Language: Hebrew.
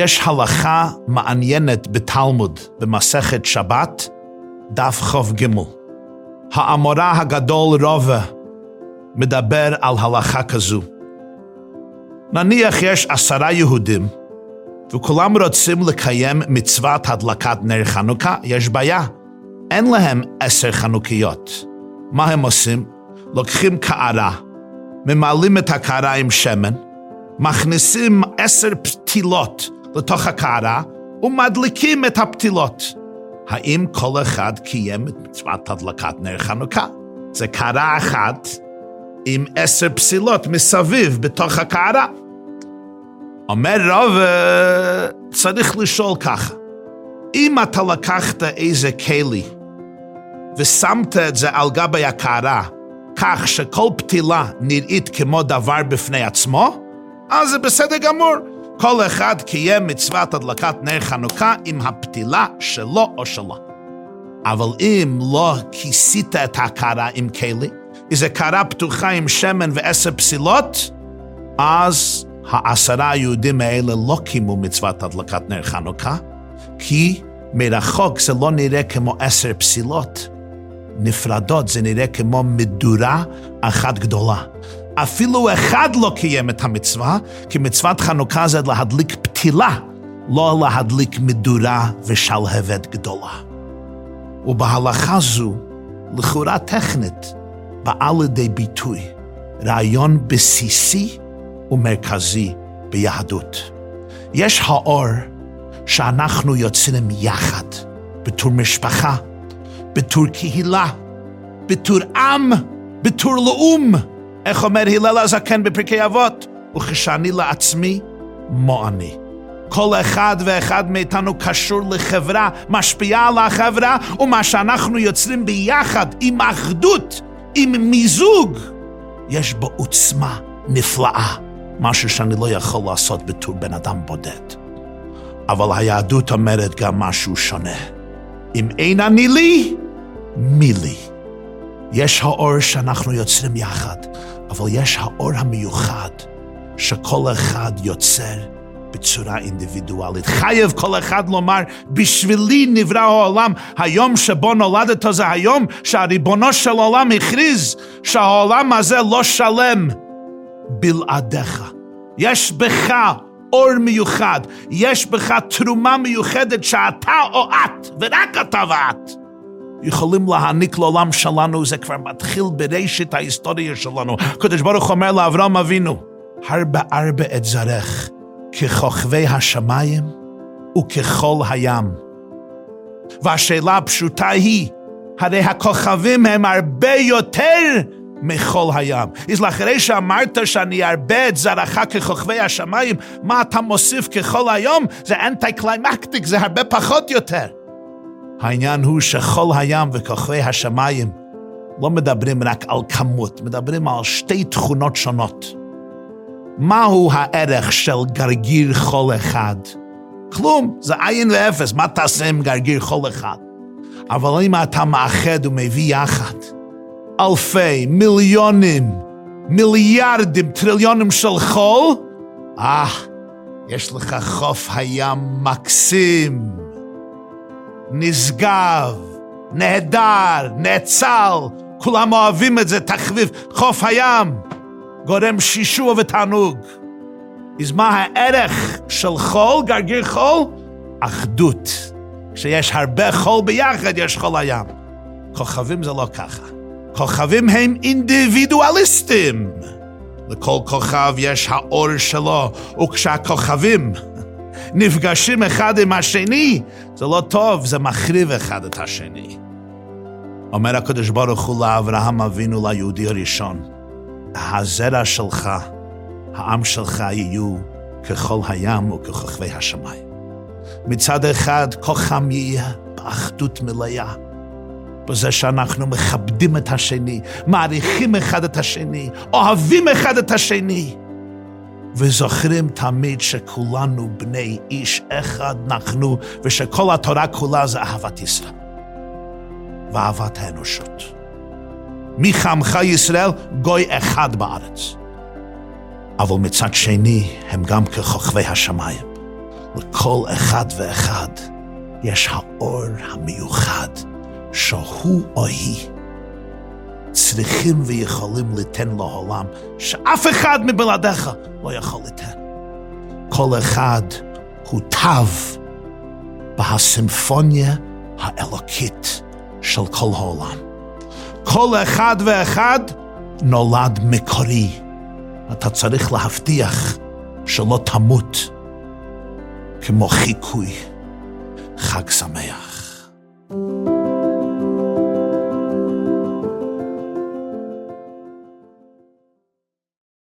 יש הלכה מעניינת בתלמוד במסכת שבת, דף חוב גמול. האמורא הגדול רבה מדבר על הלכה כזו. נניח יש 10 יהודים, וכולם רוצים לקיים מצוות הדלקת נר חנוכה, יש בעיה. אין להם 10 חנוכיות. מה הם עושים? לוקחים קערה, ממלאים את הקערה עם שמן, מכניסים 10 פתילות לתוך הקערה ומדליקים את הפתילות. האם כל אחד קיים את מצוות הדלקת נר חנוכה? זה קערה אחת עם 10 פסילות מסביב בתוך הקערה. אומר רב, צריך לשאול ככה, אם אתה לקחת איזה כלי ושמת את זה על גבי הקערה כך שכל פתילה נראית כמו דבר בפני עצמו, אז זה בסדר גמור. כל אחד קיים מצוות הדלקת נר חנוכה עם הפתילה שלו או שלה. אבל אם לא כיסית את הקערה עם כלי, איזה קערה פתוחה עם שמן ו10 פסילות, אז 10 היהודים האלה לא קיימו מצוות הדלקת נר חנוכה, כי מרחוק זה לא נראה כמו 10 פסילות. נפרדות זה נראה כמו מדורה אחת גדולה. אפילו אחד לא קיים את המצווה, כי מצוות חנוכה זה להדליק פתילה, לא להדליק מדורה ושלהבת גדולה. ובהלכה זו, לכאורה טכנית, באה לידי ביטוי, רעיון בסיסי ומרכזי ביהדות. יש האור שאנחנו יוצאים יחד, בתור משפחה, בתור קהילה, בתור עם, בתור לאום. איך אומר הלל הזקן בפרקי אבות? וכשאני לעצמי, מו אני. כל אחד ואחד מאיתנו קשור לחברה, משפיע על החברה, ומה שאנחנו יוצרים ביחד עם אחדות, עם מיזוג, יש בו עוצמה נפלאה, משהו שאני לא יכול לעשות בתור בן אדם בודד. אבל היהדות אומרת גם משהו שונה. אם אין אני לי, מי לי? יש האור שאנחנו יוצרים יחד, אבל יש האור המיוחד שכל אחד יוצר בצורה אינדיבידואלית. חייב כל אחד לומר, בשבילי נברא העולם. היום שבו נולדת זה היום שהריבונו של העולם הכריז שהעולם הזה לא שלם בלעדיך. יש בך אור מיוחד, יש בך תרומה מיוחדת שאתה או את, ורק אתה ואת, יכולים להעניק לעולם שלנו. זה כבר מתחיל בראשית ההיסטוריה שלנו. הקדוש ברוך הוא אומר לאברהם אבינו, הרבה ארבע את זרעך ככוכבי השמיים וככל הים. והשאלה הפשוטה היא, הרי הכוכבים הם הרבה יותר מכל הים. אז לאחרי שאמרת שאני ארבה את זרעך ככוכבי השמיים, מה אתה מוסיף ככל היום? זה אנטי קליימקטיק, זה הרבה פחות יותר. העניין הוא שכל הים וכוכבי השמיים לא מדברים רק על כמות, מדברים על שתי תכונות שונות. מהו הערך של גרגיר חול אחד? כלום, זה עין ואפס, מה תעשה עם גרגיר חול אחד? אבל אם אתה מאחד ומביא יחד אלפי, מיליונים, מיליארדים, טריליונים של חול, יש לך חוף הים מקסים, נשגב, נהדר, נאצל, כולם אוהבים את זה, תחביב, חוף הים, גורם שישוע ותענוג. אז מה הערך של חול, גרגיר חול? אחדות. כשיש הרבה חול ביחד, יש חול הים. כוכבים זה לא ככה. כוכבים הם אינדיבידואליסטים. לכל כוכב יש האור שלו, וכשהכוכבים נפגשים אחד עם השני, זה לא טוב, זה מחריב אחד את השני. אומר הקדוש ברוך הוא לאברהם אבינו, ליהודי הראשון, הזרע שלך, העם שלך יהיו ככל הים וככוכבי השמיים. מצד אחד, כוחם יהיה באחדות מלאה, בזה שאנחנו מכבדים את השני, מעריכים אחד את השני, אוהבים אחד את השני, וזוכרים תמיד שכולנו בני איש אחד אנחנו, ושכל התורה כולה זה אהבת ישראל ואהבת האנושות. מי חמך ישראל? גוי אחד בארץ. אבל מצד שני, הם גם ככוכבי השמיים. לכל אחד ואחד יש האור המיוחד שהוא או היא צריכים ויכולים לתן לעולם, שאף אחד מבלעדיך לא יכול לתן. כל אחד הוא תו בהסימפוניה האלוקית של כל העולם. כל אחד ואחד נולד מקורי. אתה צריך להבטיח שלא תמות כמו חיקוי. חג שמח.